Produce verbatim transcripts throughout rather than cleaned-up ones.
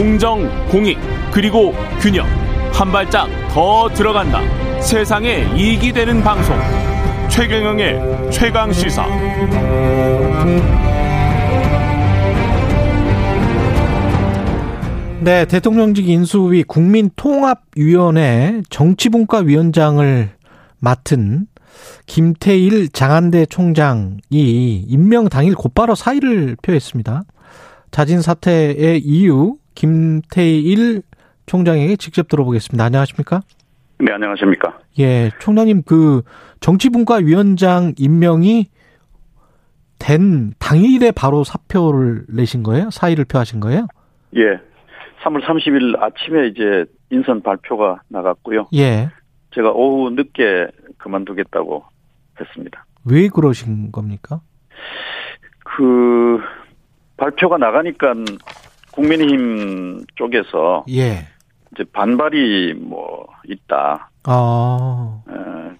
공정, 공익, 그리고 균형. 한 발짝 더 들어간다. 세상에 이익이 되는 방송. 최경영의 최강시사. 네, 대통령직 인수위 국민통합위원회 정치분과위원장을 맡은 김태일 장한대 총장이 임명 당일 곧바로 사의를 표했습니다. 자진 사퇴의 이유 김태일 총장에게 직접 들어보겠습니다. 안녕하십니까? 네, 안녕하십니까? 예, 총장님, 그 정치분과위원장 임명이 된 당일에 바로 사표를 내신 거예요? 사의를 표하신 거예요? 예, 삼월 삼십일 아침에 이제 인선 발표가 나갔고요. 예. 제가 오후 늦게 그만두겠다고 했습니다. 왜 그러신 겁니까? 그 발표가 나가니까 국민의힘 쪽에서 예. 이제 반발이 뭐 있다. 아, 어,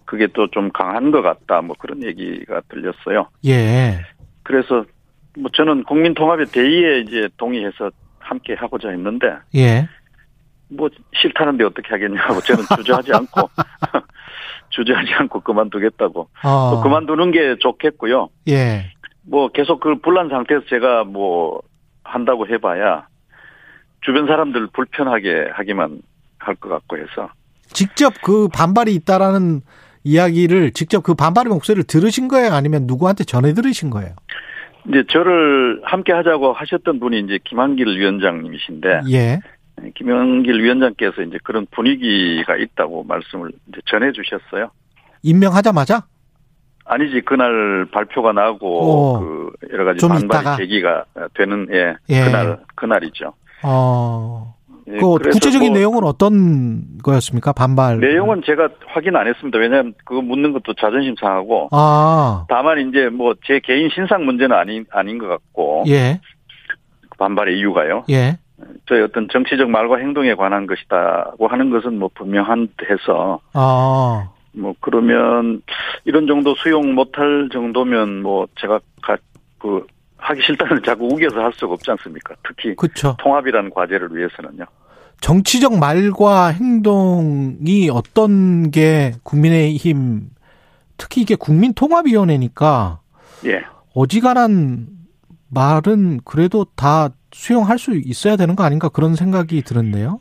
그게 또 좀 강한 것 같다. 뭐 그런 얘기가 들렸어요. 예. 그래서 뭐 저는 국민통합의 대의에 이제 동의해서 함께 하고자 했는데. 예. 뭐 싫다는데 어떻게 하겠냐고 저는 주저하지 않고 주저하지 않고 그만두겠다고. 어. 뭐 그만두는 게 좋겠고요. 예. 뭐 계속 그 불난 상태에서 제가 뭐 한다고 해봐야 주변 사람들 불편하게 하기만 할 것 같고 해서. 직접 그 반발이 있다라는 이야기를 직접 그 반발의 목소리를 들으신 거예요? 아니면 누구한테 전해 들으신 거예요? 이제 저를 함께 하자고 하셨던 분이 이제 김한길 위원장님이신데. 예. 김한길 위원장께서 이제 그런 분위기가 있다고 말씀을 이제 전해 주셨어요. 임명하자마자? 아니지, 그날 발표가 나고, 오, 그, 여러 가지 반발 계기가 되는, 예, 예. 그날, 그날이죠. 어. 예, 그 구체적인 뭐 내용은 어떤 거였습니까? 반발. 내용은 제가 확인 안 했습니다. 왜냐하면 그거 묻는 것도 자존심 상하고. 아. 다만, 이제 뭐 제 개인 신상 문제는 아닌, 아닌 것 같고. 예. 반발의 이유가요. 예. 저의 어떤 정치적 말과 행동에 관한 것이다고 하는 것은 뭐 분명한데서. 아. 뭐 그러면 이런 정도 수용 못할 정도면 뭐 제가 가, 그 하기 싫다는 자꾸 우겨서 할 수가 없지 않습니까? 특히 그쵸. 통합이라는 과제를 위해서는요. 정치적 말과 행동이 어떤 게 국민의힘 특히 이게 국민통합위원회니까 예. 어지간한 말은 그래도 다 수용할 수 있어야 되는 거 아닌가 그런 생각이 들었네요.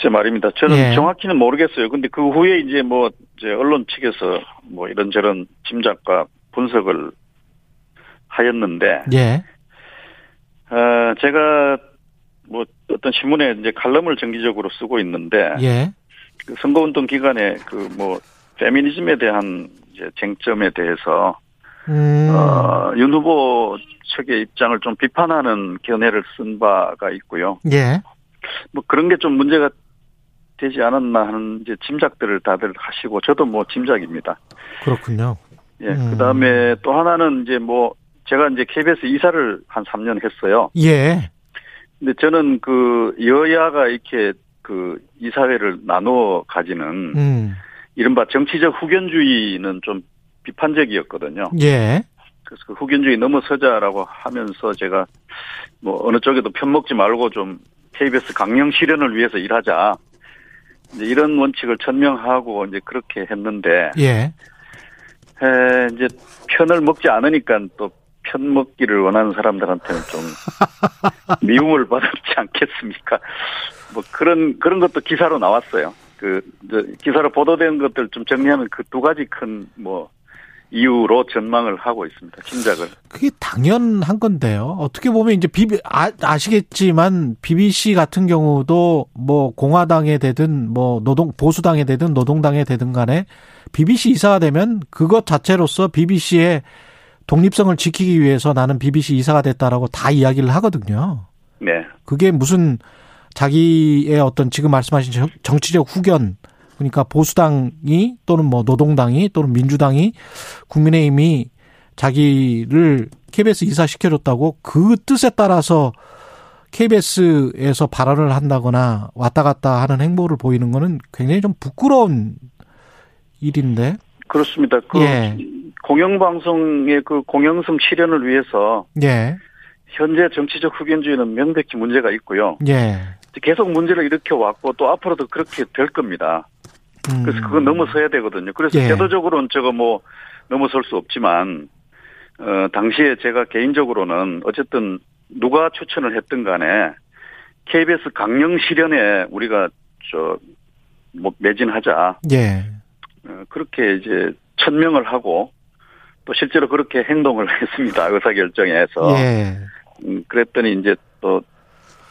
글쎄 말입니다. 저는 예. 정확히는 모르겠어요. 근데 그 후에 이제 뭐, 이제 언론 측에서 뭐 이런저런 짐작과 분석을 하였는데. 예. 어, 제가 뭐 어떤 신문에 이제 칼럼을 정기적으로 쓰고 있는데. 예. 그 선거운동 기간에 그 뭐, 페미니즘에 대한 이제 쟁점에 대해서. 음. 어, 윤 후보 측의 입장을 좀 비판하는 견해를 쓴 바가 있고요. 예. 뭐 그런 게 좀 문제가 되지 않았나 하는 이제 짐작들을 다들 하시고 저도 뭐 짐작입니다. 그렇군요. 예. 음. 그 다음에 또 하나는 이제 뭐 제가 이제 케이비에스 이사를 한 삼 년 했어요. 예. 근데 저는 그 여야가 이렇게 그 이사회를 나누어 가지는 음. 이른바 정치적 후견주의는 좀 비판적이었거든요. 예. 그래서 그 후견주의 넘어서자라고 하면서 제가 뭐 어느 쪽에도 편먹지 말고 좀 케이비에스 강령 실현을 위해서 일하자. 이제 이런 원칙을 천명하고 이제 그렇게 했는데. 예. 에, 이제 편을 먹지 않으니까 또 편 먹기를 원하는 사람들한테는 좀 미움을 받았지 않겠습니까? 뭐 그런, 그런 것도 기사로 나왔어요. 그, 기사로 보도된 것들 좀 정리하면 그 두 가지 큰 뭐, 이유로 전망을 하고 있습니다. 짐작을. 그게 당연한 건데요. 어떻게 보면 이제 비비 아, 아시겠지만 비비씨 같은 경우도 뭐 공화당에 되든 뭐 노동 보수당에 되든 노동당에 되든 간에 비비씨 이사가 되면 그것 자체로서 비비씨의 독립성을 지키기 위해서 나는 비비씨 이사가 됐다라고 다 이야기를 하거든요. 네. 그게 무슨 자기의 어떤 지금 말씀하신 정치적 후견 그러니까 보수당이 또는 뭐 노동당이 또는 민주당이 국민의힘이 자기를 케이비에스 이사시켜줬다고 그 뜻에 따라서 케이비에스에서 발언을 한다거나 왔다 갔다 하는 행보를 보이는 거는 굉장히 좀 부끄러운 일인데. 그렇습니다. 그 예. 공영방송의 그 공영성 실현을 위해서. 예. 현재 정치적 흑연주의는 명백히 문제가 있고요. 예. 계속 문제를 일으켜왔고 또 앞으로도 그렇게 될 겁니다. 음. 그래서 그건 넘어서야 되거든요. 그래서 예. 제도적으로는 저거 뭐 넘어설 수 없지만 어, 당시에 제가 개인적으로는 어쨌든 누가 추천을 했든 간에 케이비에스 강령 실현에 우리가 저 뭐 매진하자. 예. 어, 그렇게 이제 천명을 하고 또 실제로 그렇게 행동을 했습니다. 의사결정에서. 예. 음, 그랬더니 이제 또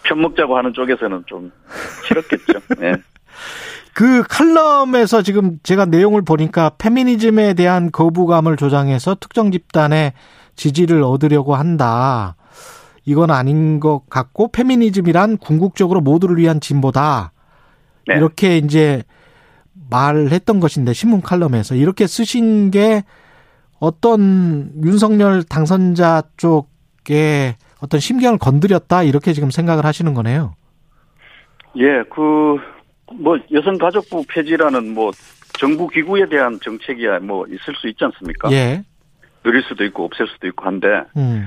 편 먹자고 하는 쪽에서는 좀 싫었겠죠. 네. 그 칼럼에서 지금 제가 내용을 보니까 페미니즘에 대한 거부감을 조장해서 특정 집단의 지지를 얻으려고 한다. 이건 아닌 것 같고 페미니즘이란 궁극적으로 모두를 위한 진보다. 네. 이렇게 이제 말했던 것인데 신문 칼럼에서 이렇게 쓰신 게 어떤 윤석열 당선자 쪽에 어떤 심경을 건드렸다 이렇게 지금 생각을 하시는 거네요. 예, 그 뭐 여성가족부 폐지라는 뭐 정부 기구에 대한 정책이야 뭐 있을 수 있지 않습니까? 예. 늘릴 수도 있고 없앨 수도 있고 한데 음.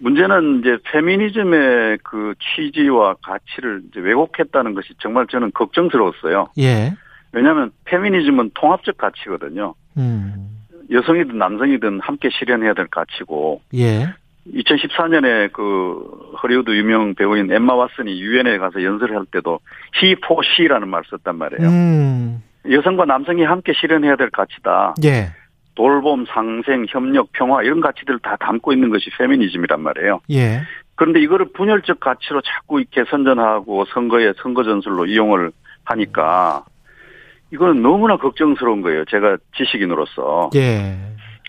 문제는 이제 페미니즘의 그 취지와 가치를 이제 왜곡했다는 것이 정말 저는 걱정스러웠어요. 예. 왜냐하면 페미니즘은 통합적 가치거든요. 음. 여성이든 남성이든 함께 실현해야 될 가치고. 예. 이천십사 년에 그 허리우드 유명 배우인 엠마 왓슨이 유엔에 가서 연설을 할 때도 he for she라는 말을 썼단 말이에요. 음. 여성과 남성이 함께 실현해야 될 가치다. 예. 돌봄, 상생, 협력, 평화 이런 가치들을 다 담고 있는 것이 페미니즘이란 말이에요. 예. 그런데 이거를 분열적 가치로 자꾸 이렇게 선전하고 선거에 선거 전술로 이용을 하니까 이거는 너무나 걱정스러운 거예요. 제가 지식인으로서. 예.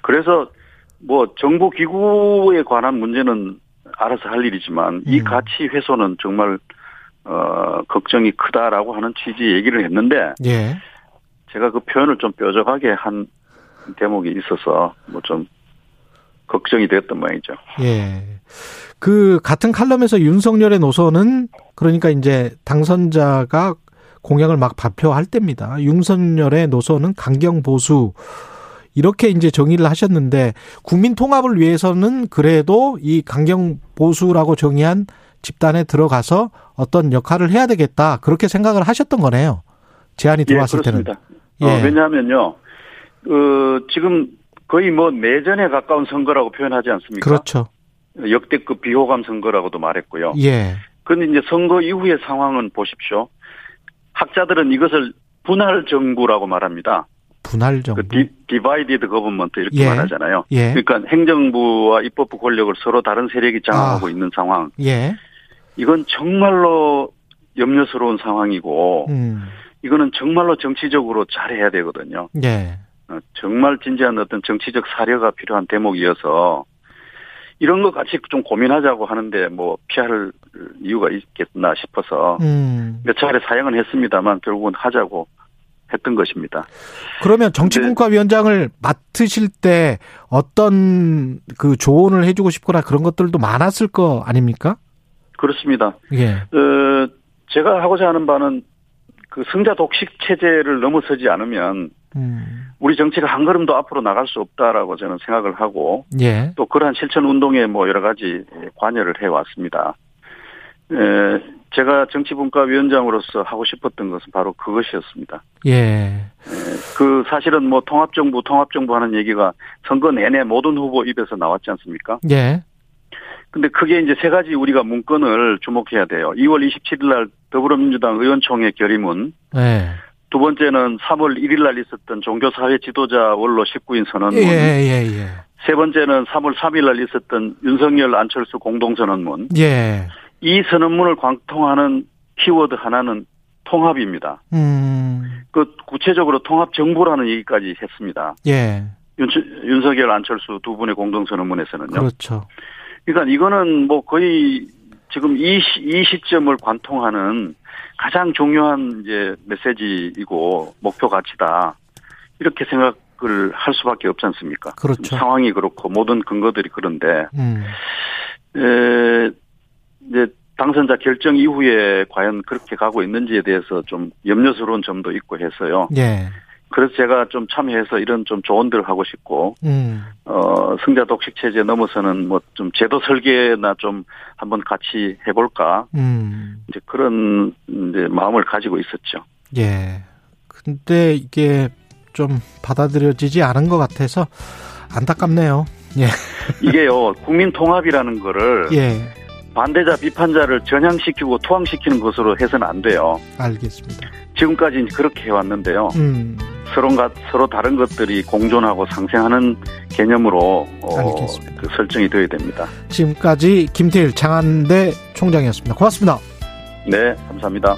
그래서 뭐 정부 기구에 관한 문제는 알아서 할 일이지만 음. 이 가치 훼손은 정말 어 걱정이 크다라고 하는 취지 얘기를 했는데 예. 제가 그 표현을 좀 뾰족하게 한 대목이 있어서 뭐 좀 걱정이 됐던 모양이죠. 예. 그 같은 칼럼에서 윤석열의 노선은 그러니까 이제 당선자가 공약을 막 발표할 때입니다. 윤석열의 노선은 강경 보수. 이렇게 이제 정의를 하셨는데 국민 통합을 위해서는 그래도 이 강경 보수라고 정의한 집단에 들어가서 어떤 역할을 해야 되겠다 그렇게 생각을 하셨던 거네요. 제안이 들어왔을 예, 때는. 예. 어, 왜냐하면요. 어, 지금 거의 뭐 내전에 가까운 선거라고 표현하지 않습니까? 그렇죠. 역대급 비호감 선거라고도 말했고요. 예. 그런데 이제 선거 이후의 상황은 보십시오. 학자들은 이것을 분할 정부라고 말합니다. 분할 정부. 그 디바이디드 거버먼트 이렇게 예. 말하잖아요. 예. 그러니까 행정부와 입법부 권력을 서로 다른 세력이 장악하고 아. 있는 상황. 예. 이건 정말로 염려스러운 상황이고 음. 이거는 정말로 정치적으로 잘해야 되거든요. 예. 정말 진지한 어떤 정치적 사려가 필요한 대목이어서 이런 것 같이 좀 고민하자고 하는데 뭐 피할 이유가 있겠나 싶어서 음. 몇 차례 사양은 했습니다만 결국은 하자고 했던 것입니다. 그러면 정치분과위원장을 맡으실 때 어떤 그 조언을 해주고 싶거나 그런 것들도 많았을 거 아닙니까? 그렇습니다. 예. 어, 제가 하고자 하는 바는 그 승자 독식 체제를 넘어서지 않으면 음. 우리 정치가 한 걸음도 앞으로 나갈 수 없다라고 저는 생각을 하고 예. 또 그러한 실천 운동에 뭐 여러 가지 관여를 해왔습니다. 예. 제가 정치분과위원장으로서 하고 싶었던 것은 바로 그것이었습니다. 예. 그 사실은 뭐 통합정부, 통합정부 하는 얘기가 선거 내내 모든 후보 입에서 나왔지 않습니까? 예. 근데 그게 이제 세 가지 우리가 문건을 주목해야 돼요. 이월 이십칠일 날 더불어민주당 의원총회 결의문. 예. 두 번째는 삼월 일일 날 있었던 종교사회 지도자 원로 십구 인 선언문. 예, 예, 예. 세 번째는 삼월 삼일 날 있었던 윤석열 안철수 공동선언문. 예. 이 선언문을 관통하는 키워드 하나는 통합입니다. 음. 그 구체적으로 통합 정부라는 얘기까지 했습니다. 예. 윤, 윤석열, 안철수 두 분의 공동 선언문에서는요. 그렇죠. 그러니까 이거는 뭐 거의 지금 이, 시, 이 시점을 관통하는 가장 중요한 이제 메시지이고 목표 가치다 이렇게 생각을 할 수밖에 없지 않습니까? 그렇죠. 상황이 그렇고 모든 근거들이 그런데. 음. 에, 이제 당선자 결정 이후에 과연 그렇게 가고 있는지에 대해서 좀 염려스러운 점도 있고 해서요. 예. 그래서 제가 좀 참여해서 이런 좀 조언들을 하고 싶고, 음. 어, 승자 독식 체제 넘어서는 뭐 좀 제도 설계나 좀 한번 같이 해볼까. 음. 이제 그런 이제 마음을 가지고 있었죠. 예. 근데 이게 좀 받아들여지지 않은 것 같아서 안타깝네요. 예. 이게요, 국민 통합이라는 거를. 예. 반대자 비판자를 전향시키고 투항시키는 것으로 해서는 안 돼요. 알겠습니다. 지금까지 그렇게 해왔는데요. 음. 서로가 서로 다른 것들이 공존하고 상생하는 개념으로 어, 그 설정이 되어야 됩니다. 지금까지 김태일 장한대 총장이었습니다. 고맙습니다. 네, 감사합니다.